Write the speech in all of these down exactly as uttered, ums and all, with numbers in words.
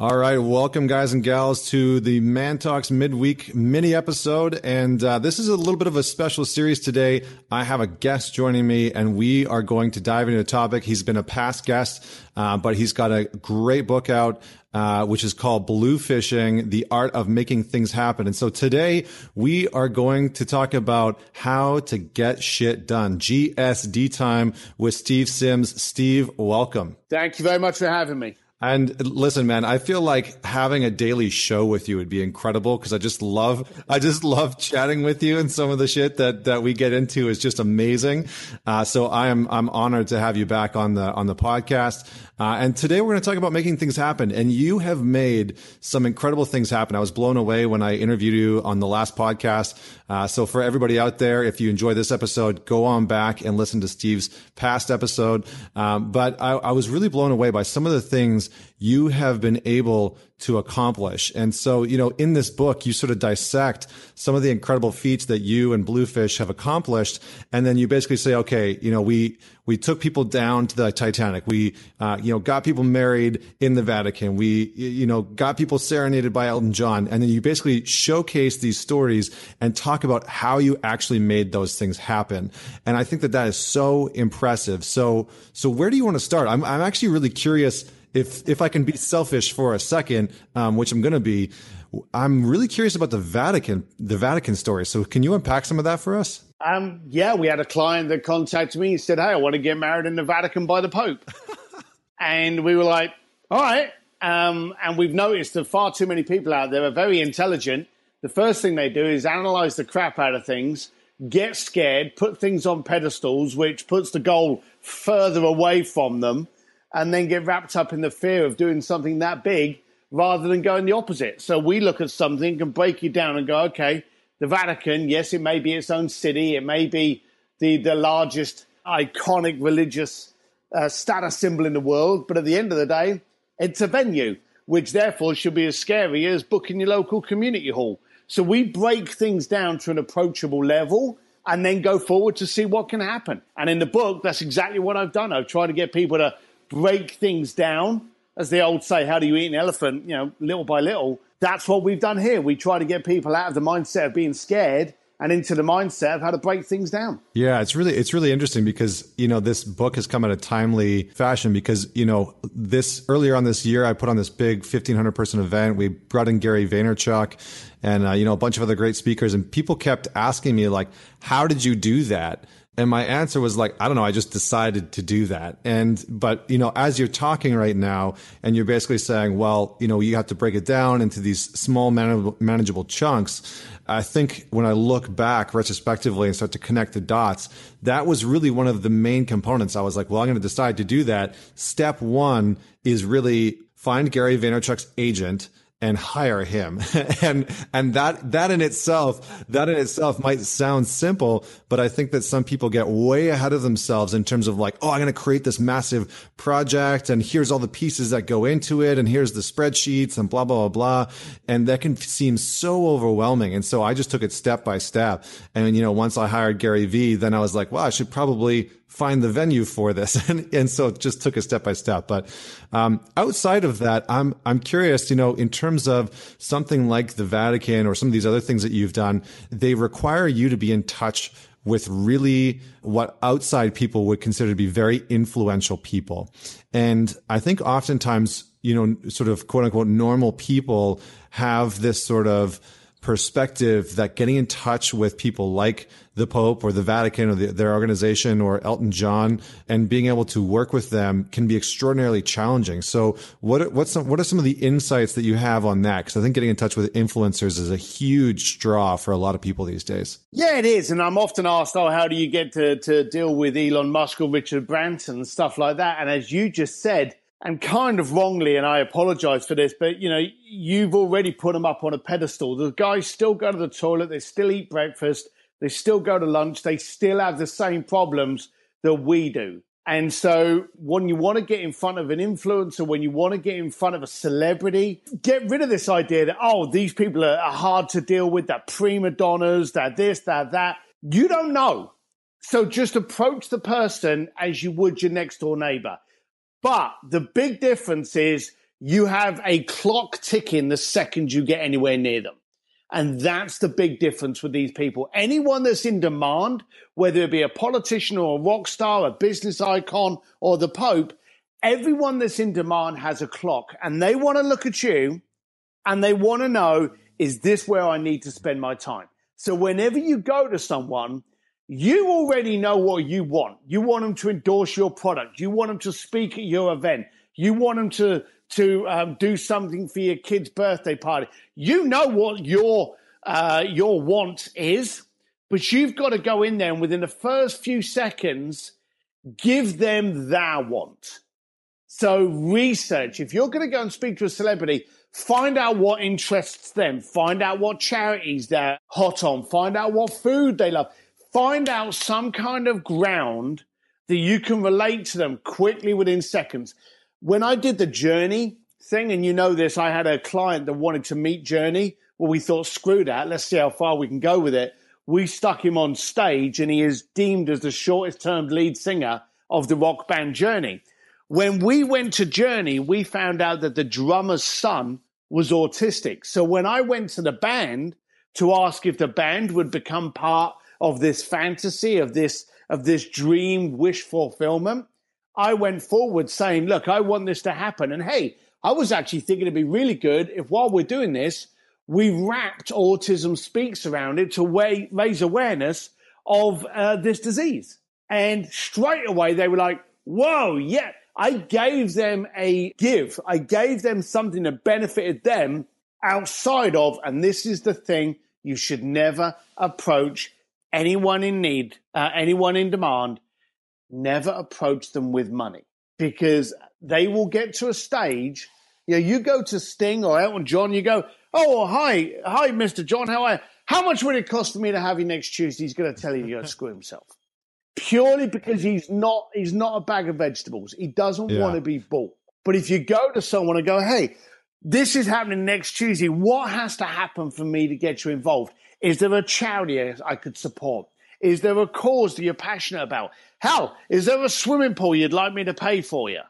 All right, welcome guys and gals to the Man Talks midweek mini episode, and uh, this is a little bit of a special series today. I have a guest joining me, and we are going to dive into a topic. He's been a past guest, uh, but he's got a great book out, uh, which is called Blue Fishing: The Art of Making Things Happen. And so today we are going to talk about how to get shit done. G S D time with Steve Sims. Steve, welcome. Thank you very much for having me. And listen, man, I feel like having a daily show with you would be incredible because I just love, I just love chatting with you, and some of the shit that, that we get into is just amazing. Uh, so I am, I'm honored to have you back on the, on the podcast. Uh, and today we're going to talk about making things happen, and you have made some incredible things happen. I was blown away when I interviewed you on the last podcast. Uh, so for everybody out there, if you enjoy this episode, go on back and listen to Steve's past episode. Um, but I, I was really blown away by some of the things you have been able to accomplish. And so, you know, in this book, you sort of dissect some of the incredible feats that you and Bluefish have accomplished. And then you basically say, okay, you know, we, we took people down to the Titanic. We, uh, you know, got people married in the Vatican. We, you know, got people serenaded by Elton John. And then you basically showcase these stories and talk about how you actually made those things happen. And I think that that is so impressive. So, so where do you want to start? I'm, I'm actually really curious. If if I can be selfish for a second, um, which I'm going to be, I'm really curious about the Vatican, the Vatican story. So can you unpack some of that for us? Um, yeah, we had a client that contacted me and said, hey, I want to get married in the Vatican by the Pope. And we were like, all right. Um, and we've noticed that far too many people out there are very intelligent. The first thing they do is analyze the crap out of things, get scared, put things on pedestals, which puts the goal further away from them, and then get wrapped up in the fear of doing something that big rather than going the opposite. So we look at something and break it down and go, okay, the Vatican, yes, it may be its own city. It may be the, the largest iconic religious uh, status symbol in the world. But at the end of the day, it's a venue, which therefore should be as scary as booking your local community hall. So we break things down to an approachable level and then go forward to see what can happen. And in the book, that's exactly what I've done. I've tried to get people to break things down. As they old say, how do you eat an elephant? You know, little by little. That's what we've done here. We try to get people out of the mindset of being scared and into the mindset of how to break things down. Yeah, it's really, it's really interesting because, you know, this book has come in a timely fashion because, you know, this earlier on this year, I put on this big fifteen hundred person event. We brought in Gary Vaynerchuk and, uh, you know, a bunch of other great speakers, and people kept asking me like, how did you do that? And my answer was like, I don't know, I just decided to do that. And, but, you know, as you're talking right now, and you're basically saying, well, you know, you have to break it down into these small manageable, manageable chunks. I think when I look back retrospectively and start to connect the dots, that was really one of the main components. I was like, well, I'm going to decide to do that. Step one is really find Gary Vaynerchuk's agent and hire him. and, and that, that in itself, that in itself might sound simple, but I think that some people get way ahead of themselves in terms of like, oh, I'm going to create this massive project and here's all the pieces that go into it. And here's the spreadsheets and blah, blah, blah, blah. And that can seem so overwhelming. And so I just took it step by step. And, you know, once I hired Gary V, then I was like, well, I should probably find the venue for this. And, and so it just took a step by step. But, um, outside of that, I'm, I'm curious, you know, in terms of something like the Vatican or some of these other things that you've done, they require you to be in touch with really what outside people would consider to be very influential people. And I think oftentimes, you know, sort of quote unquote normal people have this sort of perspective that getting in touch with people like the Pope or the Vatican or the, their organization or Elton John and being able to work with them can be extraordinarily challenging. So what, what's some, what are some of the insights that you have on that? Because I think getting in touch with influencers is a huge draw for a lot of people these days. Yeah, it is. And I'm often asked, oh, how do you get to, to deal with Elon Musk or Richard Branson and stuff like that? And as you just said, and kind of wrongly, and I apologize for this, but, you know, you've already put them up on a pedestal. The guys still go to the toilet. They still eat breakfast. They still go to lunch. They still have the same problems that we do. And so when you want to get in front of an influencer, when you want to get in front of a celebrity, get rid of this idea that, oh, these people are hard to deal with. They're prima donnas. They're this, they're that. You don't know. So just approach the person as you would your next door neighbor. But the big difference is you have a clock ticking the second you get anywhere near them. And that's the big difference with these people. Anyone that's in demand, whether it be a politician or a rock star, a business icon or the Pope, everyone that's in demand has a clock, and they want to look at you and they want to know, is this where I need to spend my time? So whenever you go to someone, you already know what you want. You want them to endorse your product. You want them to speak at your event. You want them to to um, do something for your kid's birthday party. You know what your uh, your want is, but you've got to go in there and within the first few seconds, give them their want. So research. If you're going to go and speak to a celebrity, find out what interests them. Find out what charities they're hot on. Find out what food they love. Find out some kind of ground that you can relate to them quickly within seconds. When I did the Journey thing, and you know this, I had a client that wanted to meet Journey. Well, we thought, screw that. Let's see how far we can go with it. We stuck him on stage, and he is deemed as the shortest-termed lead singer of the rock band Journey. When we went to Journey, we found out that the drummer's son was autistic. So when I went to the band to ask if the band would become part of this fantasy, of this, of this dream wish fulfillment, I went forward saying, look, I want this to happen. And hey, I was actually thinking it'd be really good if while we're doing this, we wrapped Autism Speaks around it to wa- raise awareness of uh, this disease. And straight away, they were like, whoa, yeah. I gave them a give. I gave them something that benefited them outside of, and this is the thing, you should never approach anyone in need, uh, anyone in demand. Never approach them with money, because they will get to a stage. You know, you go to Sting or Elton John, you go, oh, hi, hi, Mister John, how are you? How much would it cost for me to have you next Tuesday? He's going to tell you you're going to screw himself. Purely because he's not he's not a bag of vegetables. He doesn't yeah. want to be bought. But if you go to someone and go, hey, this is happening next Tuesday. What has to happen for me to get you involved? Is there a charity I could support? Is there a cause that you're passionate about? Hell, is there a swimming pool you'd like me to pay for you?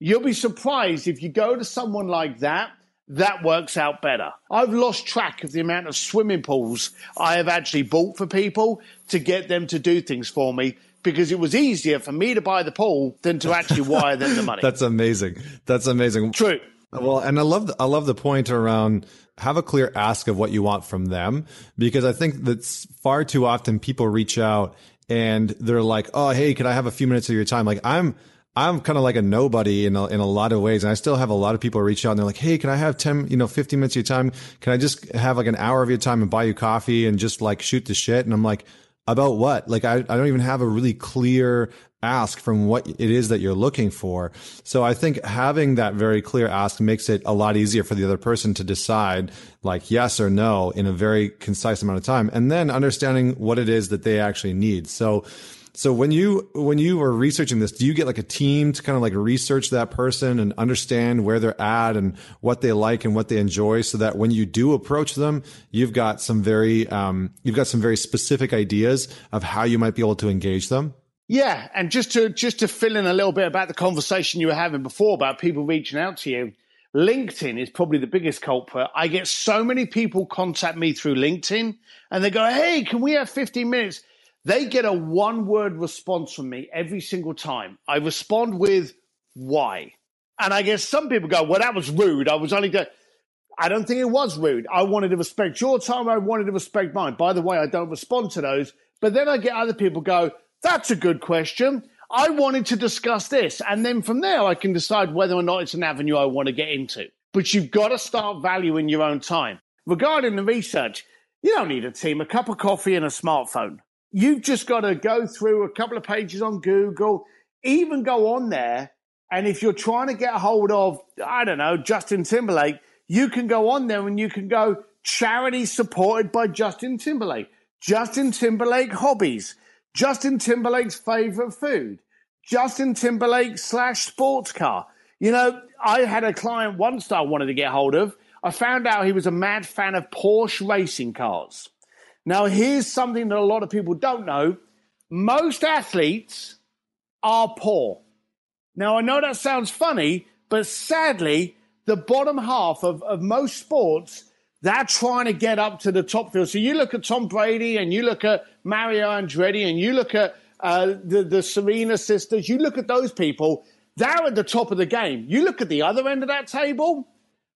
You'll be surprised if you go to someone like that, that works out better. I've lost track of the amount of swimming pools I have actually bought for people to get them to do things for me, because it was easier for me to buy the pool than to actually wire them the money. That's amazing. That's amazing. True. Well, and I love the, I love the point around have a clear ask of what you want from them, because I think that far too often people reach out and they're like, oh, hey, could I have a few minutes of your time? Like I'm I'm kind of like a nobody in a, in a lot of ways. And I still have a lot of people reach out and they're like, hey, can I have ten, you know, fifteen minutes of your time? Can I just have like an hour of your time and buy you coffee and just like shoot the shit? And I'm like, about what? Like, I, I don't even have a really clear ask from what it is that you're looking for. So I think having that very clear ask makes it a lot easier for the other person to decide like yes or no in a very concise amount of time, and then understanding what it is that they actually need. So So when you, when you were researching this, do you get like a team to kind of like research that person and understand where they're at and what they like and what they enjoy, so that when you do approach them, you've got some very, um, you've got some very specific ideas of how you might be able to engage them? Yeah. And just to, just to fill in a little bit about the conversation you were having before about people reaching out to you, LinkedIn is probably the biggest culprit. I get so many people contact me through LinkedIn and they go, hey, can we have fifteen minutes? They get a one-word response from me every single time. I respond with, why? And I guess some people go, well, that was rude. I was only going to... I don't think it was rude. I wanted to respect your time. I wanted to respect mine. By the way, I don't respond to those. But then I get other people go, that's a good question. I wanted to discuss this. And then from there, I can decide whether or not it's an avenue I want to get into. But you've got to start valuing your own time. Regarding the research, you don't need a team, a cup of coffee and a smartphone. You've just got to go through a couple of pages on Google, even go on there. And if you're trying to get a hold of, I don't know, Justin Timberlake, you can go on there and you can go charity supported by Justin Timberlake, Justin Timberlake hobbies, Justin Timberlake's favorite food, Justin Timberlake slash sports car. You know, I had a client once that I wanted to get hold of. I found out he was a mad fan of Porsche racing cars. Now, here's something that a lot of people don't know. Most athletes are poor. Now, I know that sounds funny, but sadly, the bottom half of, of most sports, they're trying to get up to the top field. So you look at Tom Brady and you look at Mario Andretti and you look at uh, the, the Serena sisters, you look at those people, they're at the top of the game. You look at the other end of that table,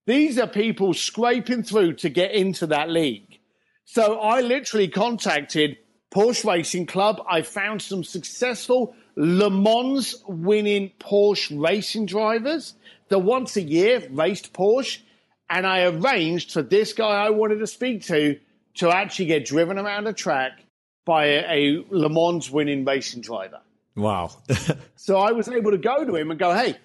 these are people scraping through to get into that league. So I literally contacted Porsche Racing Club. I found some successful Le Mans winning Porsche racing drivers that once a year raced Porsche, and I arranged for this guy I wanted to speak to to actually get driven around a track by a, a Le Mans winning racing driver. Wow. So I was able to go to him and go, hey,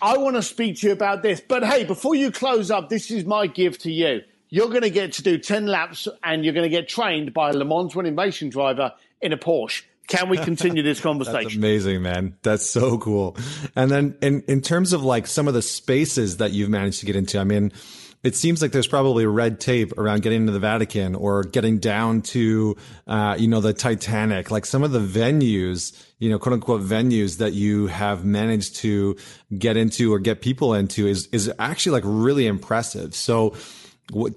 I want to speak to you about this. But hey, before you close up, this is my gift to you. You're going to get to do ten laps and you're going to get trained by a Le Mans winning racing driver in a Porsche. Can we continue this conversation? That's amazing, man. That's so cool. And then in, in terms of like some of the spaces that you've managed to get into, I mean, it seems like there's probably red tape around getting into the Vatican or getting down to, uh, you know, the Titanic, like some of the venues, you know, quote unquote venues that you have managed to get into or get people into is, is actually like really impressive. So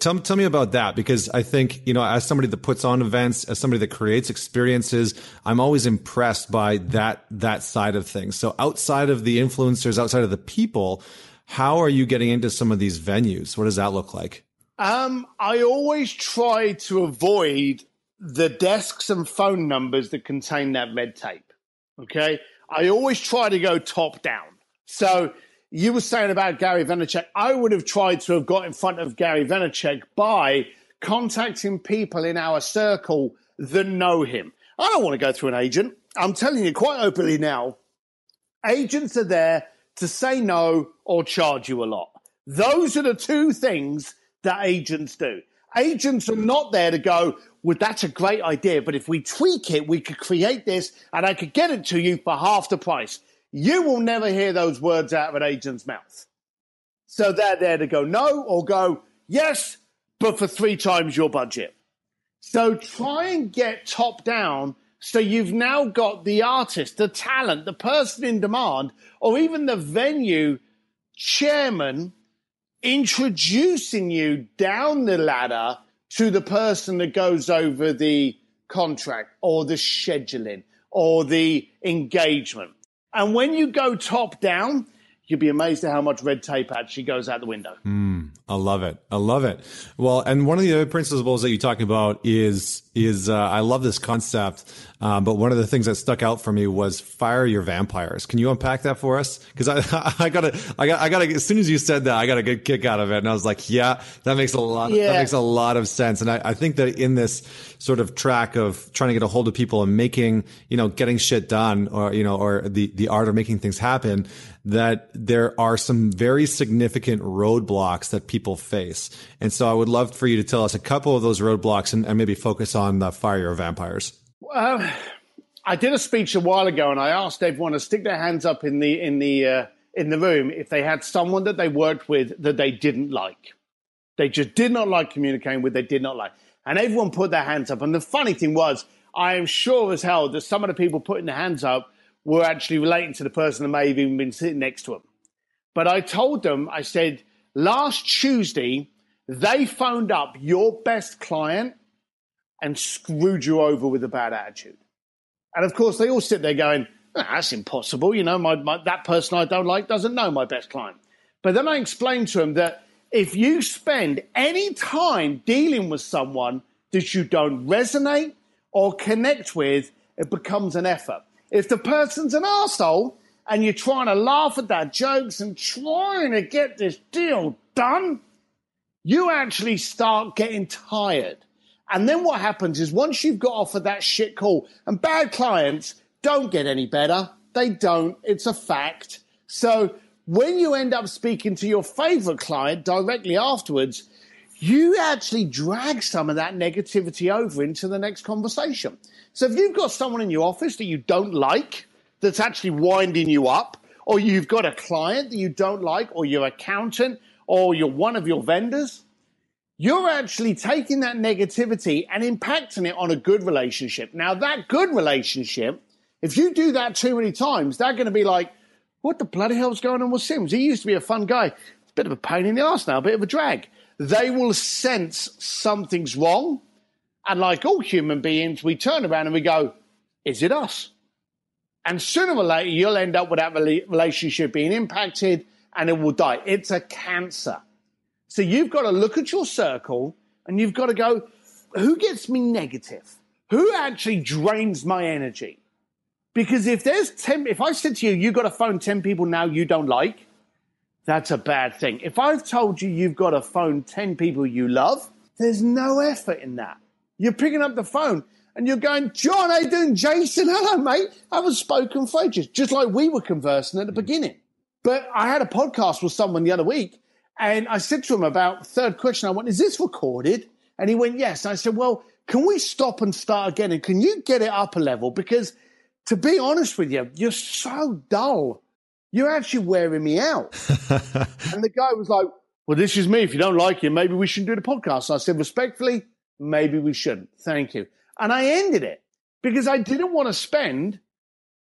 Tell, tell me about that, because I think, you know, as somebody that puts on events, as somebody that creates experiences, I'm always impressed by that, that side of things. So outside of the influencers, outside of the people, how are you getting into some of these venues? What does that look like? Um, I always try to avoid the desks and phone numbers that contain that red tape. Okay. I always try to go top down. So you were saying about Gary Vaynerchuk. I would have tried to have got in front of Gary Vaynerchuk by contacting people in our circle that know him. I don't want to go through an agent. I'm telling you quite openly now, agents are there to say no or charge you a lot. Those are the two things that agents do. Agents are not there to go, well, that's a great idea, but if we tweak it, we could create this and I could get it to you for half the price. You will never hear those words out of an agent's mouth. So they're there to go no or go yes, but for three times your budget. So try and get top down so you've now got the artist, the talent, the person in demand, or even the venue chairman introducing you down the ladder to the person that goes over the contract or the scheduling or the engagement. And when you go top down, you'll be amazed at how much red tape actually goes out the window. Mm, I love it. I love it. Well, and one of the other principles that you're talking about is, is uh, I love this concept, uh, but one of the things that stuck out for me was fire your vampires. Can you unpack that for us? Because I, I got to, I got, I got to, as soon as you said that, I got a good kick out of it. And I was like, yeah, that makes a lot, yeah. that makes a lot of sense. And I, I think that in this sort of track of trying to get a hold of people and making, you know, getting shit done or, you know, or the, the art of making things happen, that there are some very significant roadblocks that people face. And so I would love for you to tell us a couple of those roadblocks and, and maybe focus on on the fire of vampires. Well, I did a speech a while ago and I asked everyone to stick their hands up in the in the uh, in the room if they had someone that they worked with that they didn't like. They just did not like communicating with, they did not like. And everyone put their hands up. And the funny thing was, I am sure as hell that some of the people putting their hands up were actually relating to the person that may have even been sitting next to them. But I told them, I said, last Tuesday, they phoned up your best client and screwed you over with a bad attitude. And of course, they all sit there going, nah, that's impossible. You know, my, my, that person I don't like doesn't know my best client. But then I explained to them that if you spend any time dealing with someone that you don't resonate or connect with, it becomes an effort. If the person's an arsehole and you're trying to laugh at their jokes and trying to get this deal done, you actually start getting tired. And then what happens is once you've got offered that shit call, and bad clients don't get any better. They don't. It's a fact. So when you end up speaking to your favorite client directly afterwards, you actually drag some of that negativity over into the next conversation. So if you've got someone in your office that you don't like, that's actually winding you up, or you've got a client that you don't like, or your accountant, or you're one of your vendors, you're actually taking that negativity and impacting it on a good relationship. Now, that good relationship, if you do that too many times, they're going to be like, what the bloody hell's going on with Sims? He used to be a fun guy. bit of a pain in the arse now, a bit of a drag. They will sense something's wrong. And like all human beings, we turn around and we go, is it us? And sooner or later, you'll end up with that relationship being impacted and it will die. It's a cancer. So you've got to look at your circle and you've got to go, who gets me negative? Who actually drains my energy? Because if there's ten, if I said to you, you've got to phone ten people now you don't like, that's a bad thing. If I've told you you've got to phone ten people you love, there's no effort in that. You're picking up the phone and you're going, John, how you doing? Jason, hello, mate. I haven't spoken for ages, just like we were conversing at the beginning. But I had a podcast with someone the other week and I said to him about third question, I went, is this recorded? And he went, yes. And I said, well, can we stop and start again? And can you get it up a level? Because to be honest with you, you're so dull. You're actually wearing me out. And the guy was like, well, this is me. If you don't like it, maybe we shouldn't do the podcast. And I said, respectfully, maybe we shouldn't. Thank you. And I ended it because I didn't want to spend,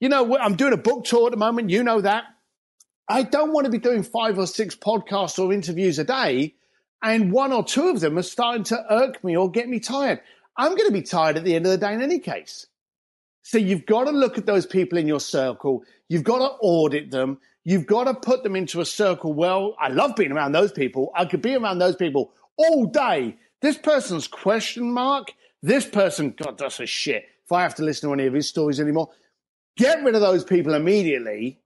you know, I'm doing a book tour at the moment. You know that. I don't want to be doing five or six podcasts or interviews a day. And one or two of them are starting to irk me or get me tired. I'm going to be tired at the end of the day in any case. So you've got to look at those people in your circle. You've got to audit them. You've got to put them into a circle. Well, I love being around those people. I could be around those people all day. This person's question mark. This person, God, that's a shit. If I have to listen to any of his stories anymore, get rid of those people immediately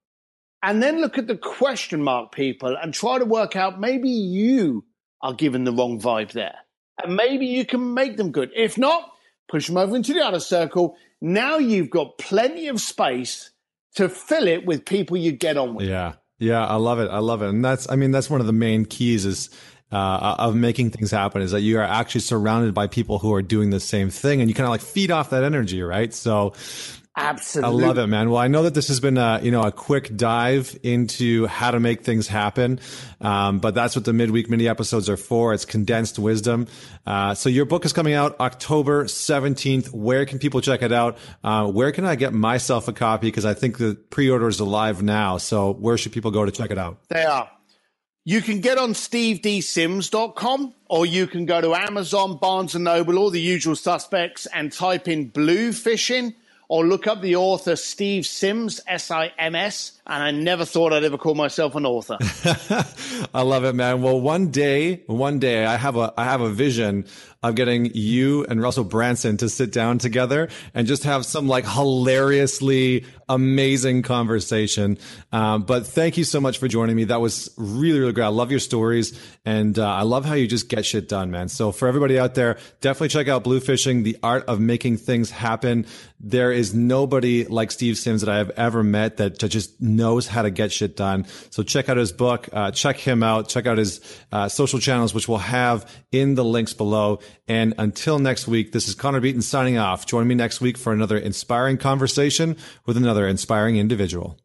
and then look at the question mark people and try to work out maybe you are given the wrong vibe there. And maybe you can make them good. If not, push them over into the other circle. Now you've got plenty of space to fill it with people you get on with. Yeah. Yeah. I love it. I love it. And that's, I mean, that's one of the main keys is, uh, of making things happen is that you are actually surrounded by people who are doing the same thing and you kind of like feed off that energy. Right. So absolutely. I love it, man. Well, I know that this has been a, you know, a quick dive into how to make things happen. Um, but that's what the midweek mini episodes are for. It's condensed wisdom. Uh, so your book is coming out October seventeenth. Where can people check it out? Uh, where can I get myself a copy? Cause I think the pre-order is alive now. So where should people go to check it out? They are. You can get on steve d sims dot com or you can go to Amazon, Barnes and Noble, all the usual suspects and type in Blue Fishing. Or look up the author Steve Sims, S I M S. And I never thought I'd ever call myself an author. I love it, man. Well, one day, one day I have a, I have a vision of getting you and Russell Branson to sit down together and just have some like hilariously amazing conversation. Um, but thank you so much for joining me. That was really, really great. I love your stories and uh, I love how you just get shit done, man. So for everybody out there, definitely check out Blue Fishing, the art of making things happen. There is nobody like Steve Sims that I have ever met that, that just knows how to get shit done. So check out his book, uh, check him out, check out his uh, social channels, which we'll have in the links below. And until next week, this is Connor Beaton signing off. Join me next week for another inspiring conversation with another inspiring individual.